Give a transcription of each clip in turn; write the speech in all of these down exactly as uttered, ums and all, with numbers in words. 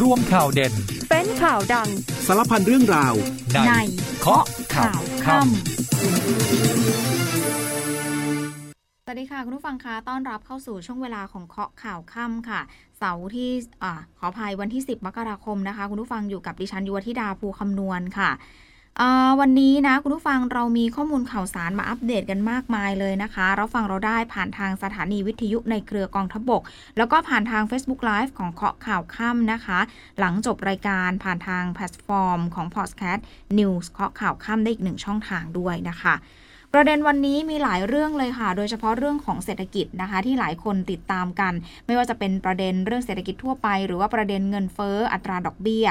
ร่วมข่าวเด่นเป็นข่าวดังสารพันเรื่องราวในเคาะข่าวค่ำสวัสดีค่ะคุณผู้ฟังคะต้อนรับเข้าสู่ช่วงเวลาของเคาะข่าวค่ำค่ะเสาร์ที่อ่าขออภัยวันที่สิบมกราคมนะคะคุณผู้ฟังอยู่กับดิฉันยุวธิดาภูคำนวณค่ะอ่าวันนี้นะคุณผู้ฟังเรามีข้อมูลข่าวสารมาอัปเดตกันมากมายเลยนะคะเราฟังเราได้ผ่านทางสถานีวิทยุในเครือกองทัพบกแล้วก็ผ่านทาง Facebook Live ของเคาะข่าวค่ำนะคะหลังจบรายการผ่านทางแพลตฟอร์มของ Podcast News เคาะข่าวค่ำได้อีกหนึ่งช่องทางด้วยนะคะประเด็นวันนี้มีหลายเรื่องเลยค่ะโดยเฉพาะเรื่องของเศรษฐกิจนะคะที่หลายคนติดตามกันไม่ว่าจะเป็นประเด็นเรื่องเศรษฐกิจทั่วไปหรือว่าประเด็นเงินเฟ้ออัตราดอกเบี้ย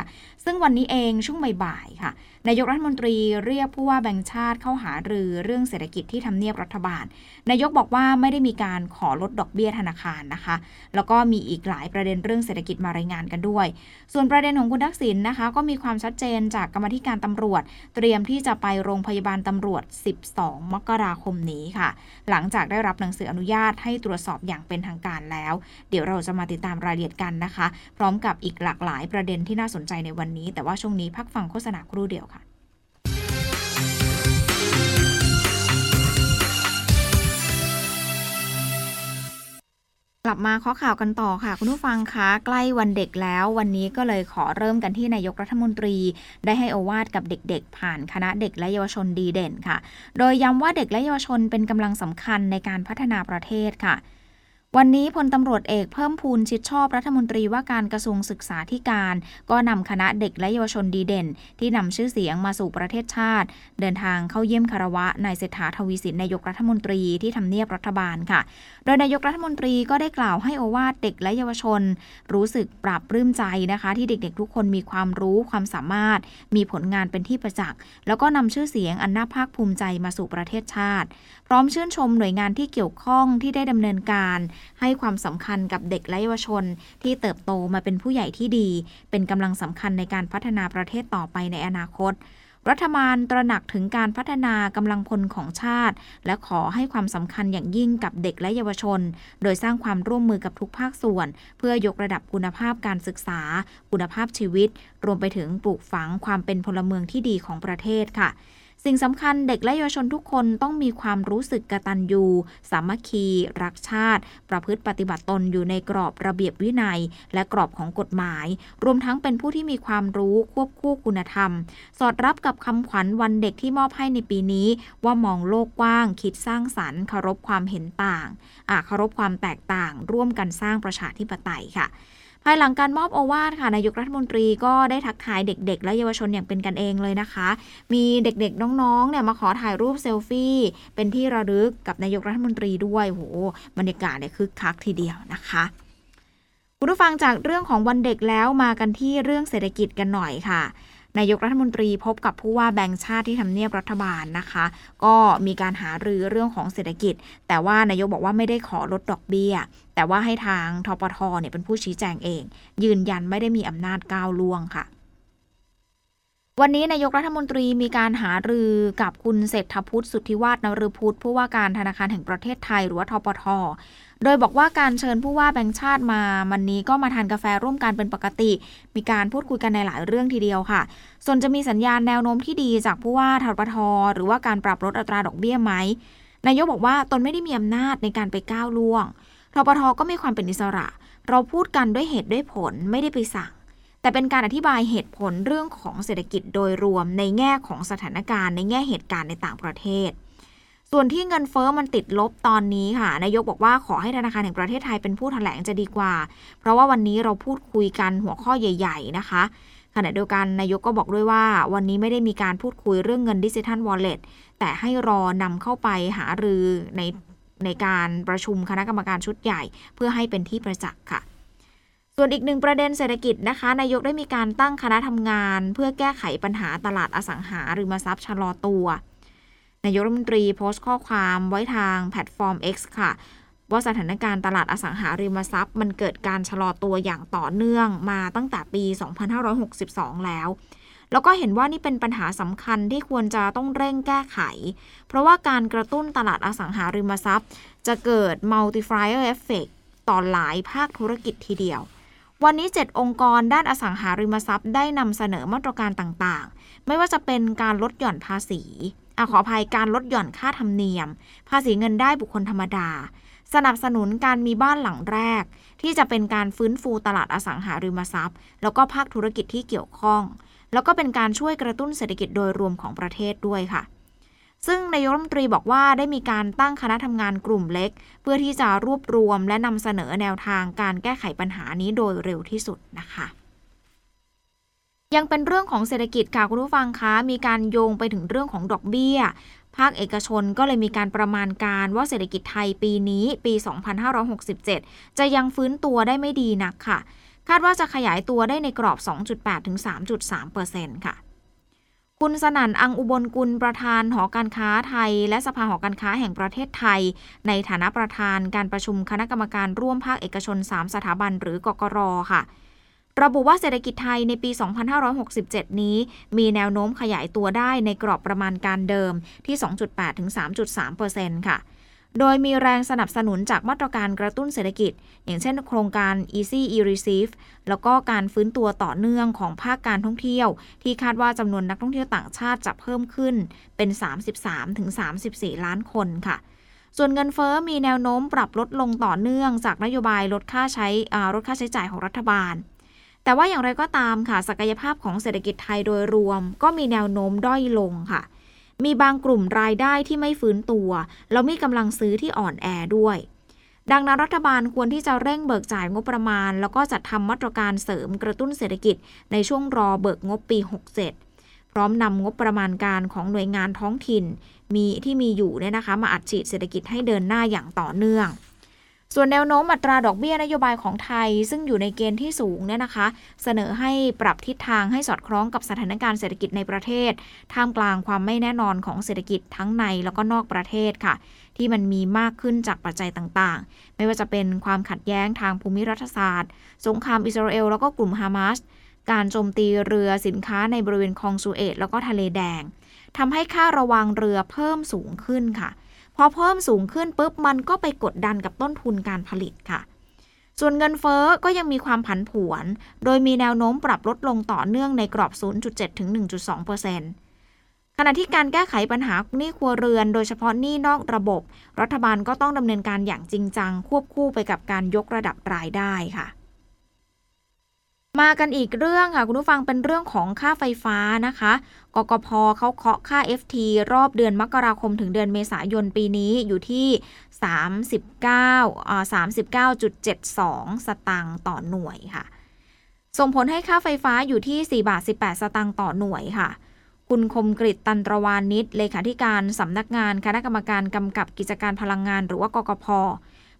ซึ่งวันนี้เองช่วงบ่ายๆค่ะนายกรัฐมนตรีเรียกผู้ว่าแบงก์ชาติเข้าหารือเรื่องเศรษฐกิจที่ทำเนียบรัฐบาลนายกบอกว่าไม่ได้มีการขอลดดอกเบี้ยธนาคารนะคะแล้วก็มีอีกหลายประเด็นเรื่องเศรษฐกิจมารายงานกันด้วยส่วนประเด็นของคุณทักษิณ นะคะก็มีความชัดเจนจากกรรมาธิการตำรวจเตรียมที่จะไปโรงพยาบาลตำรวจสิบสองมกราคมนี้ค่ะหลังจากได้รับหนังสืออนุญาตให้ตรวจสอบอย่างเป็นทางการแล้วเดี๋ยวเราจะมาติดตามรายละเอียดกันนะคะพร้อมกับอีกหลากหลายประเด็นที่น่าสนใจในวันนี้แต่ว่าช่วงนี้พักฟังโฆษณาครู่เดียวค่ะกลับมาข้อข่าวกันต่อค่ะคุณผู้ฟังคะใกล้วันเด็กแล้ววันนี้ก็เลยขอเริ่มกันที่นายกรัฐมนตรีได้ให้โอวาทกับเด็กๆผ่านคณะเด็กและเยาวชนดีเด่นค่ะโดยย้ำว่าเด็กและเยาวชนเป็นกำลังสำคัญในการพัฒนาประเทศค่ะวันนี้พลตำรวจเอกเพิ่มพูนชิดชอบรัฐมนตรีว่าการกระทรวงศึกษาธิการก็นำคณะเด็กและเยาวชนดีเด่นที่นำชื่อเสียงมาสู่ประเทศชาติเดินทางเข้าเยี่ยมคารวะนายเศรษฐาทวีสินนายกรัฐมนตรีที่ทำเนียบรัฐบาลค่ะโดยนายกรัฐมนตรีก็ได้กล่าวให้โอวาทเด็กและเยาวชนรู้สึกปราบปลื้มใจนะคะที่เด็กๆทุกคนมีความรู้ความสามารถมีผลงานเป็นที่ประจักษ์แล้วก็นำชื่อเสียงอันน่าภาคภูมิใจมาสู่ประเทศชาติพร้อมชื่นชมหน่วยงานที่เกี่ยวข้องที่ได้ดำเนินการให้ความสำคัญกับเด็กและเยาวชนที่เติบโตมาเป็นผู้ใหญ่ที่ดีเป็นกำลังสำคัญในการพัฒนาประเทศต่อไปในอนาคตรัฐบาลตระหนักถึงการพัฒนากำลังพลของชาติและขอให้ความสำคัญอย่างยิ่งกับเด็กและเยาวชนโดยสร้างความร่วมมือกับทุกภาคส่วนเพื่อยกระดับคุณภาพการศึกษาคุณภาพชีวิตรวมไปถึงปลูกฝังความเป็นพลเมืองที่ดีของประเทศค่ะสิ่งสำคัญเด็กและเยาวชนทุกคนต้องมีความรู้สึกกตัญญูสามัคคีรักชาติประพฤติปฏิบัติตนอยู่ในกรอบระเบียบวินัยและกรอบของกฎหมายรวมทั้งเป็นผู้ที่มีความรู้ควบคู่คุณธรรมสอดรับกับคำขวัญวันเด็กที่มอบให้ในปีนี้ว่ามองโลกกว้างคิดสร้างสรรค์เคารพความเห็นต่างเคารพความแตกต่างร่วมกันสร้างประชาธิปไตยค่ะภายหลังการมอบโอวาทค่ะนายกรัฐมนตรีก็ได้ทักทายเด็กๆและเยาวชนอย่างเป็นกันเองเลยนะคะมีเด็กๆน้องๆเนี่ยมาขอถ่ายรูปเซลฟี่เป็นที่ระลึกกับนายกรัฐมนตรีด้วยโหบรรยากาศเนี่ยคึกคักทีเดียวนะคะคุณผู้ฟังจากเรื่องของวันเด็กแล้วมากันที่เรื่องเศรษฐกิจกันหน่อยค่ะนายกรัฐมนตรีพบกับผู้ว่าแบงก์ชาติที่ทำเนียบรัฐบาลนะคะก็มีการหารือเรื่องของเศรษฐกิจแต่ว่านายกบอกว่าไม่ได้ขอลดดอกเบี้ยแต่ว่าให้ทางธปท.เนี่ยเป็นผู้ชี้แจงเองยืนยันไม่ได้มีอำนาจก้าวล่วงค่ะวันนี้นายกรัฐมนตรีมีการหารือกับคุณเศรษฐพุทธสุทธิวาฒนฤพุทธผู้ว่าการธนาคารแห่งประเทศไทยหรือว่าธปท.โดยบอกว่าการเชิญผู้ว่าแบงก์ชาติมาวันนี้ก็มาทานกาแฟร่วมกันเป็นปกติมีการพูดคุยกันในหลายเรื่องทีเดียวค่ะส่วนจะมีสัญญาณแนวโน้มที่ดีจากผู้ว่าธปท.หรือว่าการปรับลดอัตราดอกเบี้ยไหมนายกบอกว่าตนไม่ได้มีอำนาจในการไปก้าวล่วงธปท.ก็มีความเป็นอิสระเราพูดกันด้วยเหตุด้วยผลไม่ได้ไปสั่งแต่เป็นการอธิบายเหตุผลเรื่องของเศรษฐกิจโดยรวมในแง่ของสถานการณ์ในแง่เหตุการณ์ในต่างประเทศส่วนที่เงินเฟ้อมันติดลบตอนนี้ค่ะนายกบอกว่าขอให้ธนาคารแห่งประเทศไทยเป็นผู้แถลงจะดีกว่าเพราะว่าวันนี้เราพูดคุยกันหัวข้อใหญ่ๆนะคะขณะเดียวกันนายกก็บอกด้วยว่าวันนี้ไม่ได้มีการพูดคุยเรื่องเงิน Digital Wallet แต่ให้รอนำเข้าไปหารือในในการประชุมคณะกรรมการชุดใหญ่เพื่อให้เป็นที่ประจักษ์ค่ะส่วนอีกหนึ่งประเด็นเศรษฐกิจนะคะนายกได้มีการตั้งคณะทำงานเพื่อแก้ไขปัญหาตลาดอสังหาริมทรัพย์ชะลอตัวนายกรัฐมนตรีโพสต์ข้อความไว้ทางแพลตฟอร์ม X ค่ะว่าสถานการณ์ตลาดอสังหาริมทรัพย์มันเกิดการชะลอตัวอย่างต่อเนื่องมาตั้งแต่ปีสองพันห้าร้อยหกสิบสองแล้วแล้วก็เห็นว่านี่เป็นปัญหาสำคัญที่ควรจะต้องเร่งแก้ไขเพราะว่าการกระตุ้นตลาดอสังหาริมทรัพย์จะเกิด multiplier effect ต่อหลายภาคธุรกิจทีเดียว วันนี้เจ็ดองค์กรด้านอสังหาริมทรัพย์ได้นำเสนอมาตรการต่างๆไม่ว่าจะเป็นการลดหย่อนภาษีอ่ะขออภัยการลดหย่อนค่าธรรมเนียมภาษีเงินได้บุคคลธรรมดาสนับสนุนการมีบ้านหลังแรกที่จะเป็นการฟื้นฟูตลาดอสังหาริมทรัพย์แล้วก็ภาคธุรกิจที่เกี่ยวข้องแล้วก็เป็นการช่วยกระตุ้นเศรษฐกิจโดยรวมของประเทศด้วยค่ะซึ่งนายกรัฐมนตรีบอกว่าได้มีการตั้งคณะทำงานกลุ่มเล็กเพื่อที่จะรวบรวมและนำเสนอแนวทางการแก้ไขปัญหานี้โดยเร็วที่สุดนะคะยังเป็นเรื่องของเศรษฐกิจค่ะคุณผู้ฟังคะมีการโยงไปถึงเรื่องของดอกเบี้ยภาคเอกชนก็เลยมีการประมาณการว่าเศรษฐกิจไทยปีนี้ปีสองพันห้าร้อยหกสิบเจ็ดจะยังฟื้นตัวได้ไม่ดีนักค่ะคาดว่าจะขยายตัวได้ในกรอบ สองจุดแปดถึงสามจุดสามเปอร์เซ็นต์ ค่ะคุณสนั่นอังอุบลกุลประธานหอการค้าไทยและสภาหอการค้าแห่งประเทศไทยในฐานะประธานการประชุมคณะกรรมการร่วมภาคเอกชนสามสถาบันหรือกกร.ค่ะระบุว่าเศรษฐกิจไทยในปีสองพันห้าร้อยหกสิบเจ็ดนี้มีแนวโน้มขยายตัวได้ในกรอบประมาณการเดิมที่ สองจุดแปดถึงสามจุดสามเปอร์เซ็นต์ ค่ะโดยมีแรงสนับสนุนจากมาตรการกระตุ้นเศรษฐกิจอย่างเช่นโครงการ Easy E-Receive แล้วก็การฟื้นตัวต่อเนื่องของภาคการท่องเที่ยวที่คาดว่าจำนวนนักท่องเที่ยวต่างชาติจะเพิ่มขึ้นเป็น สามสิบสามถึงสามสิบสี่ ล้านคนค่ะส่วนเงินเฟ้อมีแนวโน้มปรับลดลงต่อเนื่องจากนโยบายลดค่าใช้ลดค่าใช้จ่ายของรัฐบาลแต่ว่าอย่างไรก็ตามค่ะศักยภาพของเศรษฐกิจไทยโดยรวมก็มีแนวโน้มด้อยลงค่ะมีบางกลุ่มรายได้ที่ไม่ฟื้นตัวแล้วมีกำลังซื้อที่อ่อนแอด้วยดังนั้นรัฐบาลควรที่จะเร่งเบิกจ่ายงบประมาณแล้วก็จัดทำมาตรการเสริมกระตุ้นเศรษฐกิจในช่วงรอเบิกงบปีหกสิบเจ็ดพร้อมนำงบประมาณการของหน่วยงานท้องถิ่นมีที่มีอยู่เนี่ยนะคะมาอัดฉีดเศรษฐกิจให้เดินหน้าอย่างต่อเนื่องส่วนแนวโน้มอัตราดอกเบี้ยนโยบายของไทยซึ่งอยู่ในเกณฑ์ที่สูงเนี่ยนะคะเสนอให้ปรับทิศทางให้สอดคล้องกับสถานการณ์เศรษฐกิจในประเทศท่ามกลางความไม่แน่นอนของเศรษฐกิจทั้งในแล้วก็นอกประเทศค่ะที่มันมีมากขึ้นจากปัจจัยต่างๆไม่ว่าจะเป็นความขัดแย้งทางภูมิรัฐศาสตร์สงครามอิสราเอลแล้วก็กลุ่มฮามาสการโจมตีเรือสินค้าในบริเวณคลองสุเอซแล้วก็ทะเลแดงทำให้ค่าระวางเรือเพิ่มสูงขึ้นค่ะพอเพิ่มสูงขึ้นปุ๊บมันก็ไปกดดันกับต้นทุนการผลิตค่ะส่วนเงินเฟ้อก็ยังมีความผันผวนโดยมีแนวโน้มปรับลดลงต่อเนื่องในกรอบ ศูนย์จุดเจ็ดถึงหนึ่งจุดสองเปอร์เซ็นต์ ขณะที่การแก้ไขปัญหาหนี้ครัวเรือนโดยเฉพาะหนี้นอกระบบรัฐบาลก็ต้องดำเนินการอย่างจริงจังควบคู่ไปกับการยกระดับรายได้ค่ะมากันอีกเรื่องค่ะคุณผู้ฟังเป็นเรื่องของค่าไฟฟ้านะคะกกพ.เขาเคาะค่า เอฟ ที รอบเดือนมกราคมถึงเดือนเมษายนปีนี้อยู่ที่สามสิบเก้า สามสิบเก้าจุดเจ็ดสอง สตางค์ต่อหน่วยค่ะส่งผลให้ค่าไฟฟ้าอยู่ที่สี่บาทสิบแปดสตางค์ต่อหน่วยค่ะคุณคมกฤษ ตันตรวานิชเลขาธิการสำนักงานคณะกรรมการกำกับกิจการพลังงานหรือว่ากกพ.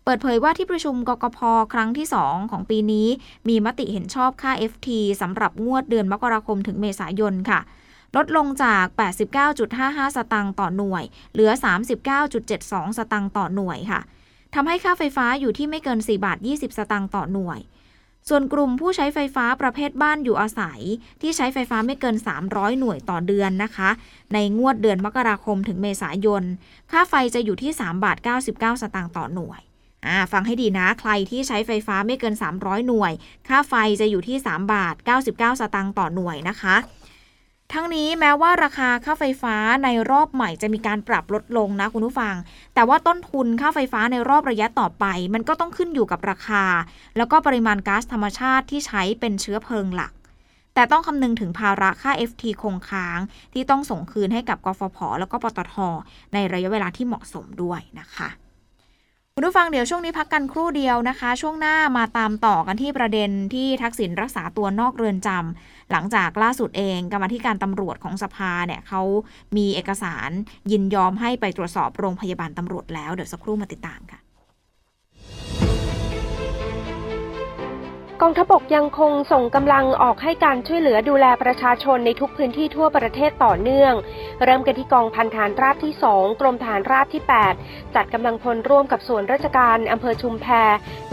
เปิดเผยว่าที่ประชุมกกพ.ครั้งที่สองของปีนี้มีมติเห็นชอบค่า เอฟ ที สำหรับงวดเดือนมกราคมถึงเมษายนค่ะลดลงจาก แปดสิบเก้าจุดห้าห้า สตางค์ต่อหน่วยเหลือ สามสิบเก้าจุดเจ็ดสอง สตางค์ต่อหน่วยค่ะทำให้ค่าไฟฟ้าอยู่ที่ไม่เกิน สี่บาทยี่สิบ สตางค์ต่อหน่วยส่วนกลุ่มผู้ใช้ไฟฟ้าประเภทบ้านอยู่อาศัยที่ใช้ไฟฟ้าไม่เกินสามร้อยหน่วยต่อเดือนนะคะในงวดเดือนมกราคมถึงเมษายนค่าไฟจะอยู่ที่ สามบาทเก้าสิบเก้า สตางค์ต่อหน่วยฟังให้ดีนะใครที่ใช้ไฟฟ้าไม่เกินสามร้อยหน่วยค่าไฟจะอยู่ที่สามบาทเก้าสิบเก้า สตางค์ต่อหน่วยนะคะทั้งนี้แม้ว่าราคาค่าไฟฟ้าในรอบใหม่จะมีการปรับลดลงนะคุณผู้ฟังแต่ว่าต้นทุนค่าไฟฟ้าในรอบระยะต่อไปมันก็ต้องขึ้นอยู่กับราคาแล้วก็ปริมาณก๊าซธรรมชาติที่ใช้เป็นเชื้อเพลิงหลักแต่ต้องคำนึงถึงภาระค่า เอฟ ที คงค้างที่ต้องส่งคืนให้กับกฟผ.แล้วก็ปตท.ในระยะเวลาที่เหมาะสมด้วยนะคะคุณผู้ฟังเดี๋ยวช่วงนี้พักกันครู่เดียวนะคะช่วงหน้ามาตามต่อกันที่ประเด็นที่ทักษิณรักษาตัวนอกเรือนจำหลังจากล่าสุดเองกรรมาธิการตำรวจของสภาเนี่ยเขามีเอกสารยินยอมให้ไปตรวจสอบโรงพยาบาลตำรวจแล้วเดี๋ยวสักครู่มาติดตามค่ะกองทัพบกยังคงส่งกำลังออกให้การช่วยเหลือดูแลประชาชนในทุกพื้นที่ทั่วประเทศต่อเนื่องเริ่มกันที่กองพันฐานราบที่สองกรมฐานราบที่แปดจัดกำลังพลร่วมกับส่วนราชการอำเภอชุมแพ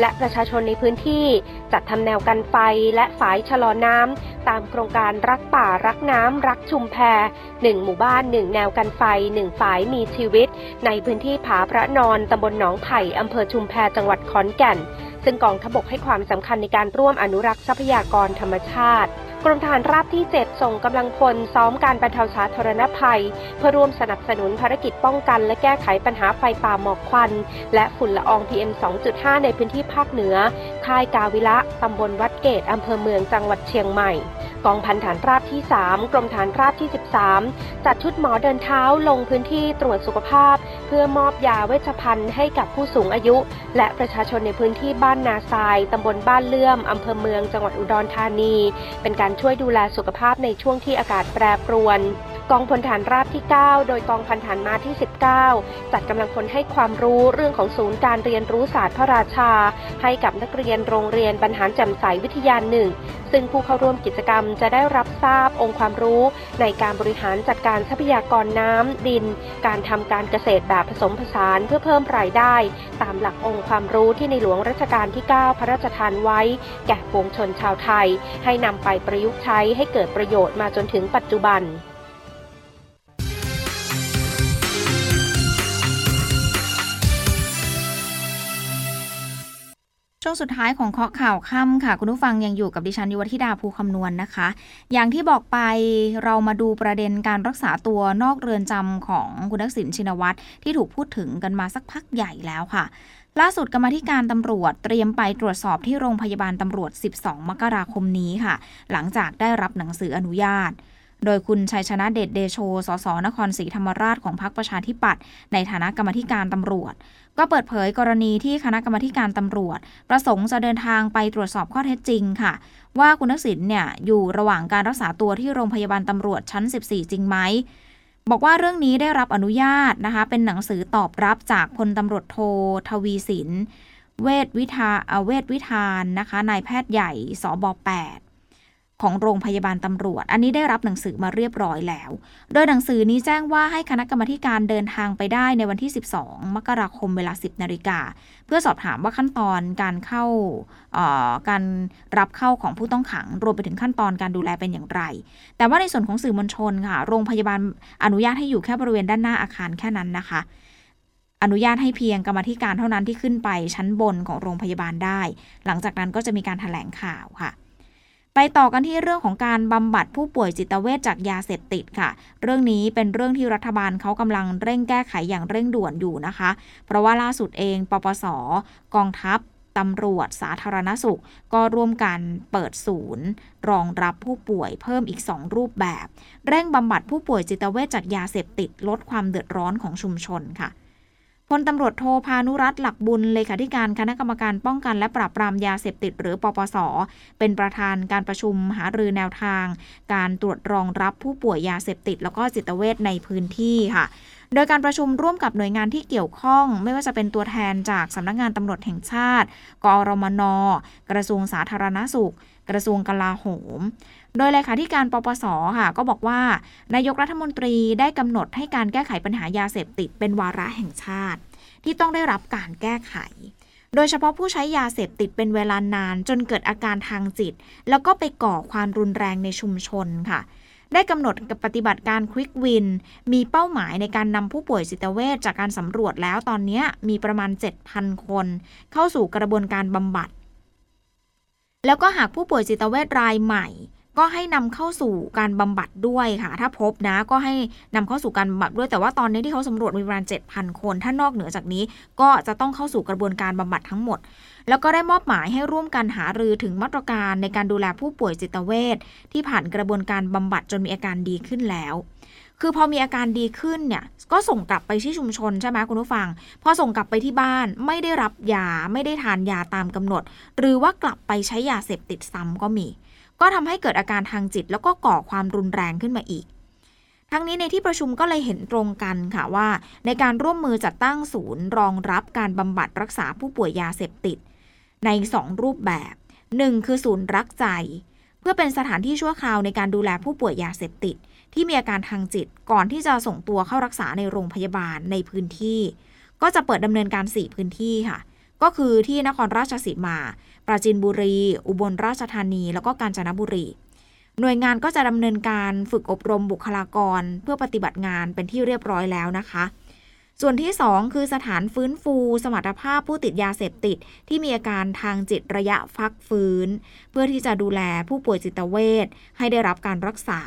และประชาชนในพื้นที่จัดทำแนวกันไฟและฝายชะลอน้ำตามโครงการรักป่ารักน้ำรักชุมแพหนึ่งหมู่บ้านหนึ่งแนวกันไฟหนึ่งฝายมีชีวิตในพื้นที่ผาพระนอนตำบลหนองไผ่อำเภอชุมแพจังหวัดขอนแก่น ซึ่งกองทัพบกให้ความสำคัญในการร่วมอนุรักษ์ทรัพยากรธรรมชาติกรมทหารราบที่เจ็ดส่งกำลังพลซ้อมการบรรเทาสาธารณภัยเพื่อร่วมสนับสนุนภารกิจป้องกันและแก้ไขปัญหาไฟป่าหมอกควันและฝุ่นละออง พี เอ็ม สองจุดห้า ในพื้นที่ภาคเหนือค่ายกาวิละตำบลวัดเกตอำเภอเมืองจังหวัดเชียงใหม่กองพันฐานราบที่สามกรมฐานราบที่สิบสามจัดชุดหมอเดินเท้าลงพื้นที่ตรวจสุขภาพเพื่อมอบยาเวชภัณฑ์ให้กับผู้สูงอายุและประชาชนในพื้นที่บ้านนาทรายตำบลบ้านเลื่อมอำเภอเมืองจังหวัดอุดรธานีเป็นการช่วยดูแลสุขภาพในช่วงที่อากาศแปรปรวนกองพลฐานราบที่เก้าโดยกองพันฐานมาที่สิบเก้าจัดกำลังพลให้ความรู้เรื่องของศูนย์การเรียนรู้ศาสตร์พระราชาให้กับนักเรียนโรงเรียนบรรหารแจ่มใสวิทยาหนึ่งซึ่งผู้เข้าร่วมกิจกรรมจะได้รับทราบองค์ความรู้ในการบริหารจัดการทรัพยากรน้ำดินการทำการเกษตรแบบผสมผสานเพื่อเพิ่มรายได้ตามหลักองค์ความรู้ที่ในหลวงรัชกาลที่เก้าพระราชทานไว้แก่ปวงชนชาวไทยให้นำไปประยุกต์ใช้ให้เกิดประโยชน์มาจนถึงปัจจุบันช่วงสุดท้ายของเคาะข่าวค่ำค่ะคุณผู้ฟังยังอยู่กับดิฉันยุวธิดาภูคำนวณ น, นะคะอย่างที่บอกไปเรามาดูประเด็นการรักษาตัวนอกเรือนจำของคุณทักษิณชินวัตรที่ถูกพูดถึงกันมาสักพักใหญ่แล้วค่ะล่าสุดกรรมาธิการตำรวจเตรียมไปตรวจสอบที่โรงพยาบาลตำรวจสิบสองมกราคมนี้ค่ะหลังจากได้รับหนังสืออนุญาตโดยคุณชัยชนะเดชเดโชสสนครศรีธรรมราชของพรรคประชาธิปัตย์ในฐานะกรรมาธิการตำรวจก็เปิดเผยกรณีที่คณะกรรมาธิการตำรวจประสงค์จะเดินทางไปตรวจสอบข้อเท็จจริงค่ะว่าคุณทักษิณเนี่ยอยู่ระหว่างการรักษาตัวที่โรงพยาบาลตำรวจชั้นสิบสี่จริงไหมบอกว่าเรื่องนี้ได้รับอนุญาตนะคะเป็นหนังสือตอบรับจากพลตำรวจโททวีสินเวชวิทาเวชวิธานนะคะนายแพทย์ใหญ่สบแปดของโรงพยาบาลตำรวจอันนี้ได้รับหนังสือมาเรียบร้อยแล้วโดยหนังสือนี้แจ้งว่าให้คณะกรรมาการเดินทางไปได้ในวันที่สิบสองมกราคมเวลา สิบนาฬิกา นเพื่อสอบถามว่าขั้นตอนการเข้าการรับเข้าของผู้ต้องขังรวมไปถึงขั้นตอนการดูแลเป็นอย่างไรแต่ว่าในส่วนของสื่อมวลชนค่ะโรงพยาบาลอนุญาตให้อยู่แค่บริเวณด้านหน้าอาคารแค่นั้นนะคะอนุญาตให้เพียงกรรมาธิการเท่านั้นที่ขึ้นไปชั้นบนของโรงพยาบาลได้หลังจากนั้นก็จะมีการแถลงข่าวค่ะไปต่อกันที่เรื่องของการบำบัดผู้ป่วยจิตเวชจากยาเสพติดค่ะเรื่องนี้เป็นเรื่องที่รัฐบาลเขากำลังเร่งแก้ไขอย่างเร่งด่วนอยู่นะคะเพราะว่าล่าสุดเองปปส.กองทัพตำรวจสาธารณสุขก็ร่วมกันเปิดศูนย์รองรับผู้ป่วยเพิ่มอีกสองรูปแบบเร่งบำบัดผู้ป่วยจิตเวชจากยาเสพติดลดความเดือดร้อนของชุมชนค่ะพลตำรวจโทพานุรัตน์หลักบุญเลขาธิการคณะกรรมการป้องกันและปราบปรามยาเสพติดหรือปปส.เป็นประธานการประชุมหารือแนวทางการตรวจรองรับผู้ป่วยยาเสพติดแล้วก็จิตเวชในพื้นที่ค่ะโดยการประชุมร่วมกับหน่วยงานที่เกี่ยวข้องไม่ว่าจะเป็นตัวแทนจากสำนักงานตำรวจแห่งชาติกอรมน.กระทรวงสาธารณสุขกระทรวงกลาโหมโดยเลขาธิการปปส.ค่ะก็บอกว่านายกรัฐมนตรีได้กำหนดให้การแก้ไขปัญหายาเสพติดเป็นวาระแห่งชาติที่ต้องได้รับการแก้ไขโดยเฉพาะผู้ใช้ยาเสพติดเป็นเวลานานจนเกิดอาการทางจิตแล้วก็ไปก่อความรุนแรงในชุมชนค่ะได้กำหนดกับปฏิบัติการควิกวินมีเป้าหมายในการนำผู้ป่วยจิตเวชจากการสำรวจแล้วตอนนี้มีประมาณ เจ็ดพัน คนเข้าสู่กระบวนการบำบัดแล้วก็หากผู้ป่วยจิตเวชรายใหม่ก็ให้นำเข้าสู่การบำบัดด้วยค่ะถ้าพบนะก็ให้นำเข้าสู่การบำบัดด้วยแต่ว่าตอนนี้ที่เขาสำรวจมีประมาณ เจ็ดพัน คนถ้านอกเหนือจากนี้ก็จะต้องเข้าสู่กระบวนการบำบัดทั้งหมดแล้วก็ได้มอบหมายให้ร่วมกันหารือถึงมาตรการในการดูแลผู้ป่วยจิตเวชที่ผ่านกระบวนการบำบัดจนมีอาการดีขึ้นแล้วคือพอมีอาการดีขึ้นเนี่ยก็ส่งกลับไปที่ชุมชนใช่ไหมคุณผู้ฟังพอส่งกลับไปที่บ้านไม่ได้รับยาไม่ได้ทานยาตามกำหนดหรือว่ากลับไปใช้ยาเสพติดซ้ำก็มีก็ทำให้เกิดอาการทางจิตแล้วก็ก่อความรุนแรงขึ้นมาอีกทั้งนี้ในที่ประชุมก็เลยเห็นตรงกันค่ะว่าในการร่วมมือจัดตั้งศูนย์รองรับการบำบัดรักษาผู้ป่วยยาเสพติดในสองรูปแบบหนึ่งคือศูนย์รักใจเพื่อเป็นสถานที่ชั่วคราวในการดูแลผู้ป่วยยาเสพติดที่มีอาการทางจิตก่อนที่จะส่งตัวเข้ารักษาในโรงพยาบาลในพื้นที่ก็จะเปิดดำเนินการสี่พื้นที่ค่ะก็คือที่นครราชสีมาปราจีนบุรีอุบลราชธานีแล้วก็กาญจนบุรีหน่วยงานก็จะดำเนินการฝึกอบรมบุคลากรเพื่อปฏิบัติงานเป็นที่เรียบร้อยแล้วนะคะ ส่วนที่สองคือสถานฟื้นฟูสมรรถภาพผู้ติดยาเสพติดที่มีอาการทางจิตระยะฟักฟื้นเพื่อที่จะดูแลผู้ป่วยจิตเวชให้ได้รับการรักษา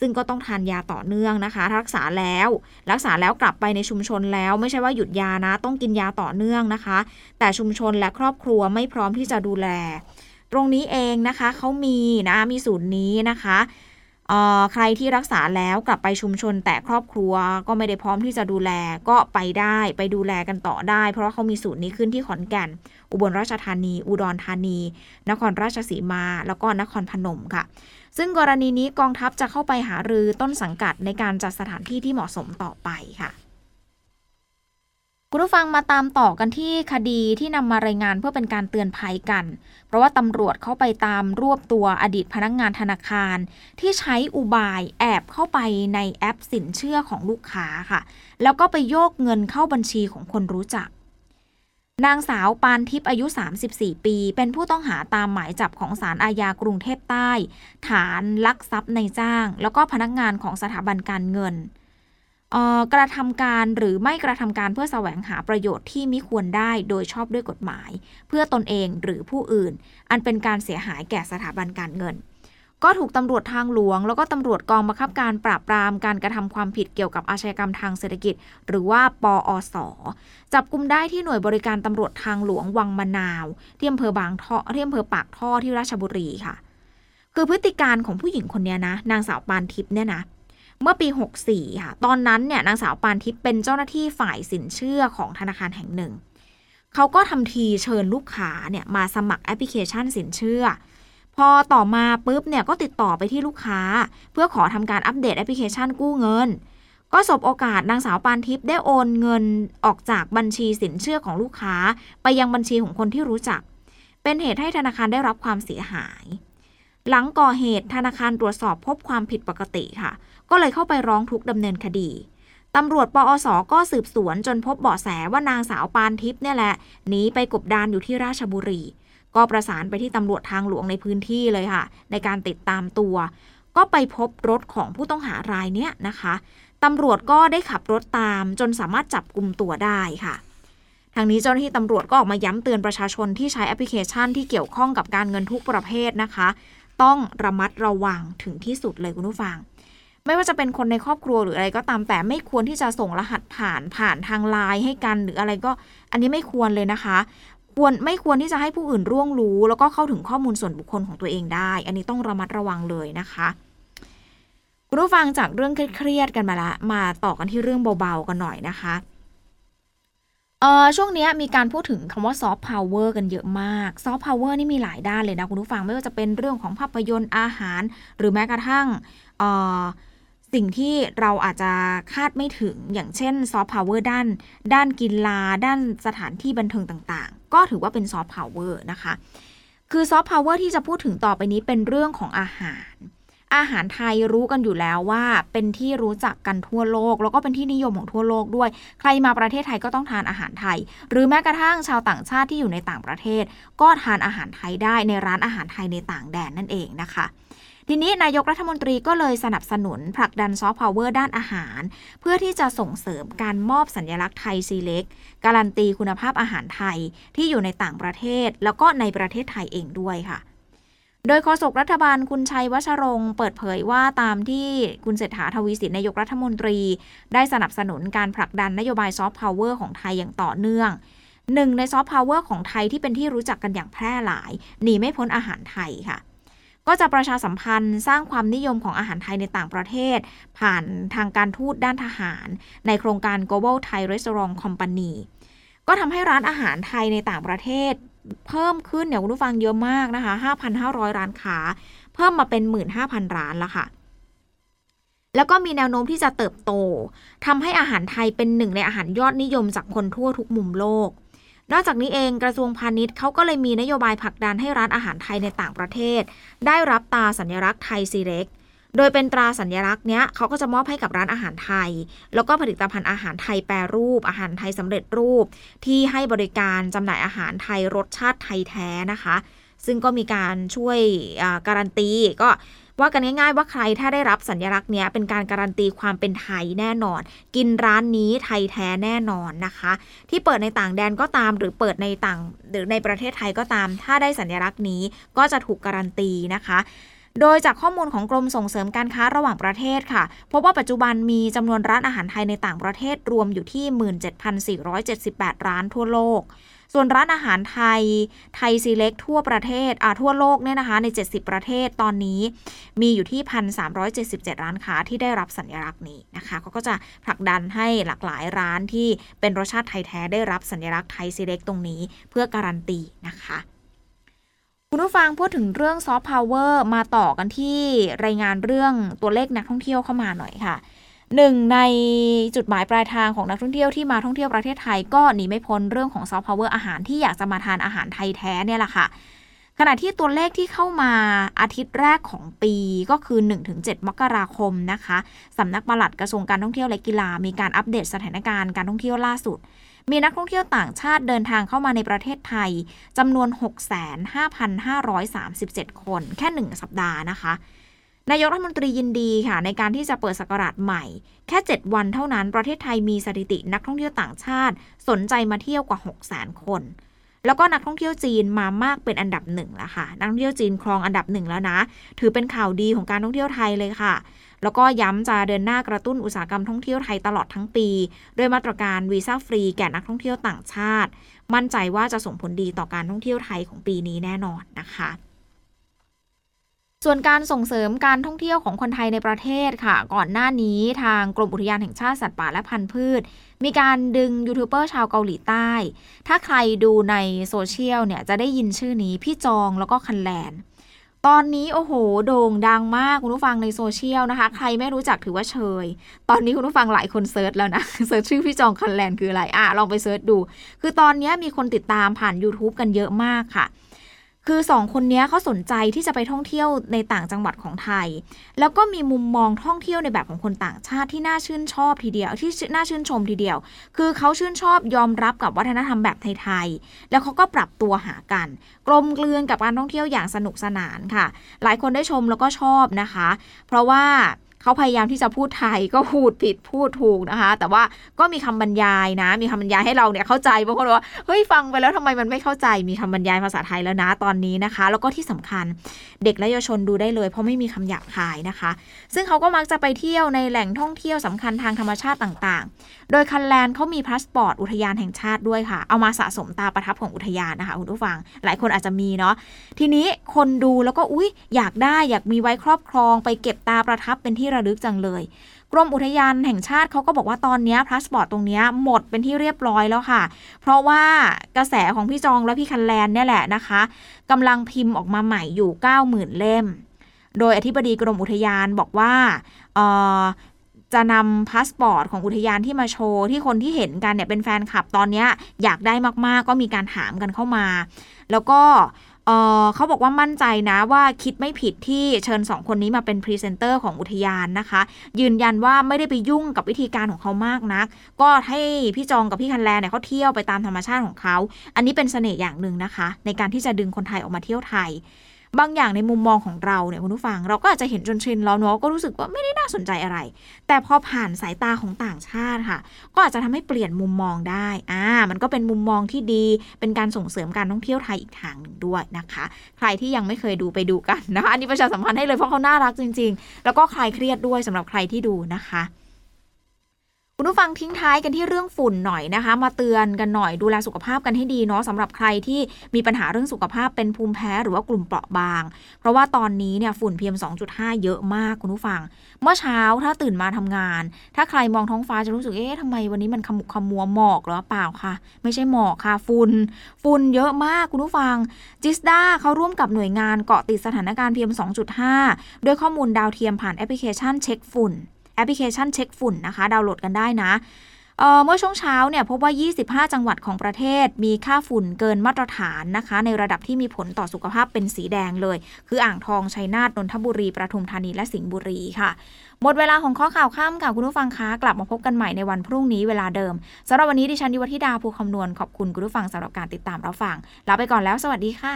ซึ่งก็ต้องทานยาต่อเนื่องนะคะรักษาแล้วรักษาแล้วกลับไปในชุมชนแล้วไม่ใช่ว่าหยุดยานะต้องกินยาต่อเนื่องนะคะแต่ชุมชนและครอบครัวไม่พร้อมที่จะดูแลตรงนี้เองนะคะเขามีนะมีศูนย์นี้นะคะใครที่รักษาแล้วกลับไปชุมชนแต่ครอบครัวก็ไม่ได้พร้อมที่จะดูแลก็ไปได้ไปดูแลกันต่อได้เพราะว่าเขามีศูนย์นี้ขึ้นที่ขอนแก่นอุบลราชธานีอุดรธานีนครราชสีมาแล้วก็นครพนมค่ะซึ่งกรณีนี้กองทัพจะเข้าไปหารือต้นสังกัดในการจัดสถานที่ที่เหมาะสมต่อไปค่ะคุณผู้ฟังมาตามต่อกันที่คดีที่นำมารายงานเพื่อเป็นการเตือนภัยกันเพราะว่าตำรวจเข้าไปตามรวบตัวอดีตพนักงานธนาคารที่ใช้อุบายแอบเข้าไปในแอปสินเชื่อของลูกค้าค่ะแล้วก็ไปโยกเงินเข้าบัญชีของคนรู้จักนางสาวปานทิพย์อายุสามสิบสี่ปีเป็นผู้ต้องหาตามหมายจับของศาลอาญากรุงเทพใต้ฐานลักทรัพย์ในจ้างแล้วก็พนักงานของสถาบันการเงินกระทำการหรือไม่กระทำการเพื่อแสวงหาประโยชน์ที่มิควรได้โดยชอบด้วยกฎหมายเพื่อตนเองหรือผู้อื่นอันเป็นการเสียหายแก่สถาบันการเงินก็ถูกตำรวจทางหลวงแล้วก็ตำรวจกองบังคับการปราบปรามการกระทำความผิดเกี่ยวกับอาชญากรรมทางเศรษฐกิจหรือว่าปอส.จับกุมได้ที่หน่วยบริการตำรวจทางหลวงวังมะนาวที่อำเภอบางท่อที่อำเภอปากท่อที่ราชบุรีค่ะคือพฤติการของผู้หญิงคนนี้นะนางสาวปานทิพย์เนี่ยนะเมื่อปีหกสิบสี่ค่ะตอนนั้นเนี่ยนางสาวปานทิพย์เป็นเจ้าหน้าที่ฝ่ายสินเชื่อของธนาคารแห่งหนึ่งเขาก็ทำทีเชิญลูกค้าเนี่ยมาสมัครแอปพลิเคชันสินเชื่อพอต่อมาปุ๊บเนี่ยก็ติดต่อไปที่ลูกค้าเพื่อขอทำการอัปเดตแอปพลิเคชันกู้เงินก็สบโอกาสนางสาวปานทิพย์ได้โอนเงินออกจากบัญชีสินเชื่อของลูกค้าไปยังบัญชีของคนที่รู้จักเป็นเหตุให้ธนาคารได้รับความเสียหายหลังก่อเหตุธนาคารตรวจสอบพบความผิดปกติค่ะก็เลยเข้าไปร้องทุกข์ดำเนินคดีตำรวจปอส.ก็สืบสวนจนพบเบาะแสว่านางสาวปานทิพย์เนี่ยแหละหนีไปกบดานอยู่ที่ราชบุรีก็ประสานไปที่ตำรวจทางหลวงในพื้นที่เลยค่ะในการติดตามตัวก็ไปพบรถของผู้ต้องหารายเนี้ยนะคะตำรวจก็ได้ขับรถตามจนสามารถจับกุมตัวได้ค่ะทางนี้เจ้าหน้าที่ตำรวจก็ออกมาย้ำเตือนประชาชนที่ใช้แอปพลิเคชันที่เกี่ยวข้องกับการเงินทุกประเภทนะคะต้องระมัดระวังถึงที่สุดเลยคุณผู้ฟังไม่ว่าจะเป็นคนในครอบครัวหรืออะไรก็ตามแต่ไม่ควรที่จะส่งรหัสผ่านผ่านทางไลน์ให้กันหรืออะไรก็อันนี้ไม่ควรเลยนะคะควรไม่ควรที่จะให้ผู้อื่นร่วงรู้แล้วก็เข้าถึงข้อมูลส่วนบุคคลของตัวเองได้อันนี้ต้องระมัดระวังเลยนะคะคุณผู้ฟังจากเรื่องเครียดๆกันมาละมาต่อกันที่เรื่องเบาๆกันหน่อยนะคะเอ่อช่วงนี้มีการพูดถึงคำว่าซอฟต์พาวเวอร์กันเยอะมากซอฟต์พาวเวอร์นี่มีหลายด้านเลยนะคุณผู้ฟังไม่ว่าจะเป็นเรื่องของภาพยนตร์อาหารหรือแม้กระทั่งเอ่อสิ่งที่เราอาจจะคาดไม่ถึงอย่างเช่นซอฟต์พาวเวอร์ด้านด้านกีฬาด้านสถานที่บันเทิงต่างๆก็ถือว่าเป็นซอฟต์พาวเวอร์นะคะคือซอฟต์พาวเวอร์ที่จะพูดถึงต่อไปนี้เป็นเรื่องของอาหารอาหารไทยรู้กันอยู่แล้วว่าเป็นที่รู้จักกันทั่วโลกแล้วก็เป็นที่นิยมของทั่วโลกด้วยใครมาประเทศไทยก็ต้องทานอาหารไทยหรือแม้กระทั่งชาวต่างชาติที่อยู่ในต่างประเทศก็ทานอาหารไทยได้ในร้านอาหารไทยในต่างแดนนั่นเองนะคะทีนี้นายกรัฐมนตรีก็เลยสนับสนุนผลักดันซอฟต์พาวเวอร์ด้านอาหารเพื่อที่จะส่งเสริมการมอบสัญลักษณ์ไทยซีเล็กการันตีคุณภาพอาหารไทยที่อยู่ในต่างประเทศแล้วก็ในประเทศไทยเองด้วยค่ะโดยโฆษกรัฐบาลคุณชัยวชรงค์เปิดเผยว่าตามที่คุณเศรษฐาทวีสินนายกรัฐมนตรีได้สนับสนุนการผลักดันนโยบายซอฟต์พาวเวอร์ของไทยอย่างต่อเนื่องหนึ่งในซอฟต์พาวเวอร์ของไทยที่เป็นที่รู้จักกันอย่างแพร่หลายหนีไม่พ้นอาหารไทยค่ะก็จะประชาสัมพันธ์สร้างความนิยมของอาหารไทยในต่างประเทศผ่านทางการทูตด้านทหารในโครงการ Global Thai Restaurant Company ก็ทำให้ร้านอาหารไทยในต่างประเทศเพิ่มขึ้นเนี่ยคุณผู้ฟังเยอะมากนะคะ ห้าพันห้าร้อย ร้านค้าเพิ่มมาเป็น หนึ่งหมื่นห้าพัน ร้านละค่ะแล้วก็มีแนวโน้มที่จะเติบโตทำให้อาหารไทยเป็นหนึ่งในอาหารยอดนิยมจากคนทั่วทุกมุมโลกนอกจากนี้เองกระทรวงพาณิชย์เขาก็เลยมีนโยบายผลักดันให้ร้านอาหารไทยในต่างประเทศได้รับตราสัญลักษณ์ไทยซีเล็กโดยเป็นตราสัญลักษณ์เนี้ยเขาก็จะมอบให้กับร้านอาหารไทยแล้วก็ผลิตภัณฑ์อาหารไทยแปรรูปอาหารไทยสำเร็จรูปที่ให้บริการจำหน่ายอาหารไทยรสชาติไทยแท้นะคะซึ่งก็มีการช่วยการันตีก็ ว่ากันง่ายๆว่าใครถ้าได้รับสัญลักษณ์เนี้ยเป็นการการันตีความเป็นไทยแน่นอนกินร้านนี้ไทยแท้แน่นอนนะคะที่เปิดในต่างแดนก็ตามหรือเปิดในต่างหรือในประเทศไทยก็ตามถ้าได้สัญลักษณ์นี้ก็จะถูกการันตีนะคะโดยจากข้อมูลของกรมส่งเสริมการค้าระหว่างประเทศค่ะพบว่าปัจจุบันมีจำนวนร้านอาหารไทยในต่างประเทศรวมอยู่ที่ หนึ่งหมื่นเจ็ดพันสี่ร้อยเจ็ดสิบแปด ร้านทั่วโลกส่วนร้านอาหารไทยไทยซีเล็กทั่วประเทศอ่าทั่วโลกเนี่ยนะคะในเจ็ดสิบประเทศตอนนี้มีอยู่ที่ หนึ่งพันสามร้อยเจ็ดสิบเจ็ด ร้านค้าที่ได้รับสัญลักษณ์นี้นะคะเขาก็จะผลักดันให้หลากหลายร้านที่เป็นรสชาติไทยแท้ได้รับสัญลักษณ์ไทยซีเล็กตรงนี้เพื่อการันตีนะคะคุณผู้ฟังพูดถึงเรื่องซอฟต์พาวเวอร์มาต่อกันที่รายงานเรื่องตัวเลขนักท่องเที่ยวเข้ามาหน่อยค่ะหนึ่งในจุดหมายปลายทางของนักท่องเที่ยวที่มาท่องเที่ยวประเทศไทยก็หนีไม่พ้นเรื่องของซอฟต์พาวเวอร์อาหารที่อยากจะมาทานอาหารไทยแท้เนี่ยแหละค่ะขณะที่ตัวเลขที่เข้ามาอาทิตย์แรกของปีก็คือ หนึ่งถึงเจ็ด มกราคมนะคะสำนักปลัดกระทรวงการท่องเที่ยวและกีฬามีการอัปเดตสถานการณ์การท่องเที่ยวล่าสุดมีนักท่องเที่ยวต่างชาติเดินทางเข้ามาในประเทศไทยจำนวน หกแสนห้าพันห้าร้อยสามสิบเจ็ด คนแค่หนึ่งสัปดาห์นะคะนายกรัฐมนตรียินดีค่ะในการที่จะเปิดศักราชใหม่แค่เจ็ดวันเท่านั้นประเทศไทยมีสถิตินักท่องเที่ยวต่างชาติสนใจมาเที่ยวกว่า หกแสน คนแล้วก็นักท่องเที่ยวจีนมามากเป็นอันดับหนึ่งแล้วค่ะนักท่องเที่ยวจีนครองอันดับหนึ่งแล้วนะถือเป็นข่าวดีของการท่องเที่ยวไทยเลยค่ะแล้วก็ย้ำจะเดินหน้ากระตุ้นอุตสาหกรรมท่องเที่ยวไทยตลอดทั้งปีด้วยมาตรการวีซ่าฟรีแก่นักท่องเที่ยวต่างชาติมั่นใจว่าจะส่งผลดีต่อการท่องเที่ยวไทยของปีนี้แน่นอนนะคะส่วนการส่งเสริมการท่องเที่ยวของคนไทยในประเทศค่ะก่อนหน้านี้ทางกรมอุทยานแห่งชาติสัตว์ป่าและพันธุ์พืชมีการดึงยูทูบเบอร์ชาวเกาหลีใต้ถ้าใครดูในโซเชียลเนี่ยจะได้ยินชื่อนี้พี่จองแล้วก็คันแลนตอนนี้โอ้โหโด่งดังมากคุณผู้ฟังในโซเชียลนะคะใครไม่รู้จักถือว่าเชยตอนนี้คุณผู้ฟังหลายคนเซิร์ชแล้วนะเซิร์ชชื่อพี่จองคันแลนคืออะไรอ่ะลองไปเซิร์ชดูคือตอนนี้มีคนติดตามผ่าน YouTube กันเยอะมากค่ะคือสองคนนี้เขาสนใจที่จะไปท่องเที่ยวในต่างจังหวัดของไทยแล้วก็มีมุมมองท่องเที่ยวในแบบของคนต่างชาติที่น่าชื่นชอบทีเดียวที่น่าชื่นชมทีเดียวคือเขาชื่นชอบยอมรับกับวัฒนธรรมแบบไทยๆแล้วเขาก็ปรับตัวหากันกลมกลืนกับการท่องเที่ยวอย่างสนุกสนานค่ะหลายคนได้ชมแล้วก็ชอบนะคะเพราะว่าเขาพยายามที่จะพูดไทยก็พูดผิดพูดถูกนะคะแต่ว่าก็มีคำบรรยายนะมีคำบรรยายให้เราเนี่ยเข้าใจบางคนว่าเฮ้ยฟังไปแล้วทำไมมันไม่เข้าใจมีคำบรรยายภาษาไทยแล้วนะตอนนี้นะคะแล้วก็ที่สำคัญเด็กและเยาวชนดูได้เลยเพราะไม่มีคำหยาบคายนะคะซึ่งเขาก็มักจะไปเที่ยวในแหล่งท่องเที่ยวสำคัญทางธรรมชาติต่างๆโดยคันแลนเขามีพาสปอร์ตอุทยานแห่งชาติด้วยค่ะเอามาสะสมตาประทับของอุทยานนะคะคุณผู้ฟังหลายคนอาจจะมีเนาะทีนี้คนดูแล้วก็อุ๊ยอยากได้อยากมีไว้ครอบครองไปเก็บตาประทับเป็นที่ระลึกจังเลยกรมอุทยานแห่งชาติเขาก็บอกว่าตอนนี้พาสปอร์ตตรงนี้หมดเป็นที่เรียบร้อยแล้วค่ะเพราะว่ากระแสของพี่จองและพี่คันแลนเนี่ยแหละนะคะกำลังพิมพ์ออกมาใหม่อยู่ เก้าหมื่น เล่มโดยอธิบดีกรมอุทยานบอกว่าเอ่อจะนำพาสปอร์ตของอุทยานที่มาโชว์ที่คนที่เห็นกันเนี่ยเป็นแฟนคลับตอนนี้อยากได้มากๆก็มีการถามกันเข้ามาแล้วก็เอ่อเขาบอกว่ามั่นใจนะว่าคิดไม่ผิดที่เชิญสองคนนี้มาเป็นพรีเซนเตอร์ของอุทยานนะคะยืนยันว่าไม่ได้ไปยุ่งกับวิธีการของเขามากนักก็ให้พี่จองกับพี่คันแลเนี่ยเขาเที่ยวไปตามธรรมชาติของเขาอันนี้เป็นเสน่ห์อย่างหนึ่งนะคะในการที่จะดึงคนไทยออกมาเที่ยวไทยบางอย่างในมุมมองของเราเนี่ยคุณผู้ฟังเราก็อาจจะเห็นจนชินแล้วเนาะก็รู้สึกว่าไม่ได้น่าสนใจอะไรแต่พอผ่านสายตาของต่างชาติค่ะก็อาจจะทำให้เปลี่ยนมุมมองได้อ่ามันก็เป็นมุมมองที่ดีเป็นการส่งเสริมการท่องเที่ยวไทยอีกทางหนึ่งด้วยนะคะใครที่ยังไม่เคยดูไปดูกันนะคะอันนี้ประชาสัมพันธ์ให้เลยเพราะเขาน่ารักจริงๆแล้วก็คลายเครียดด้วยสำหรับใครที่ดูนะคะคุณผู้ฟังทิ้งท้ายกันที่เรื่องฝุ่นหน่อยนะคะมาเตือนกันหน่อยดูแลสุขภาพกันให้ดีเนาะสำหรับใครที่มีปัญหาเรื่องสุขภาพเป็นภูมิแพ้หรือว่ากลุ่มเปราะบางเพราะว่าตอนนี้เนี่ยฝุ่น พี เอ็ม สองจุดห้า เยอะมากคุณผู้ฟังเมื่อเช้าถ้าตื่นมาทำงานถ้าใครมองท้องฟ้าจะรู้สึกเอ๊ะทำไมวันนี้มันขมุกขมัวหมอกหรือเปล่าค่ะไม่ใช่หมอกค่ะฝุ่นฝุ่นเยอะมากคุณผู้ฟังจิสด้าเขาร่วมกับหน่วยงานเกาะติดสถานการณ์ พี เอ็ม สองจุดห้า ด้วยข้อมูลดาวเทียมผ่านแอปพลิเคชันเช็คฝุ่นแอปพลิเคชันเช็คฝุ่นนะคะดาวน์โหลดกันได้นะเอ่อเมื่อช่วงเช้าเนี่ยพบว่ายี่สิบห้าจังหวัดของประเทศมีค่าฝุ่นเกินมาตรฐานนะคะในระดับที่มีผลต่อสุขภาพเป็นสีแดงเลยคืออ่างทองชัยนาทนนทบุรีปทุมธานีและสิงห์บุรีค่ะหมดเวลาของข้อข่าวค่ำค่ะคุณผู้ฟังคะกลับมาพบกันใหม่ในวันพรุ่งนี้เวลาเดิมสำหรับวันนี้ดิฉันยุวธิดาภูคำนวณขอบคุณคุณผู้ฟังสำหรับการติดตามรับฟังลาไปก่อนแล้วสวัสดีค่ะ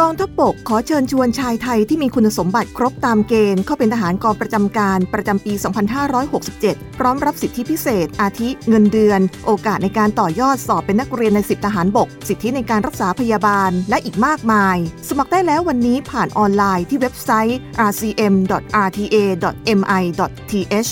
กองทัพบกขอเชิญชวนชายไทยที่มีคุณสมบัติครบตามเกณฑ์เข้าเป็นทหารกองประจำการประจำปี สองพันห้าร้อยหกสิบเจ็ด พร้อมรับสิทธิพิเศษอาทิเงินเดือนโอกาสในการต่อยอดสอบเป็นนักเรียนในสิบทหารบกสิทธิในการรักษาพยาบาลและอีกมากมายสมัครได้แล้ววันนี้ผ่านออนไลน์ที่เว็บไซต์ อาร์ ซี เอ็ม ดอท อาร์ ที เอ ดอท เอ็ม ไอ ดอท ที เอช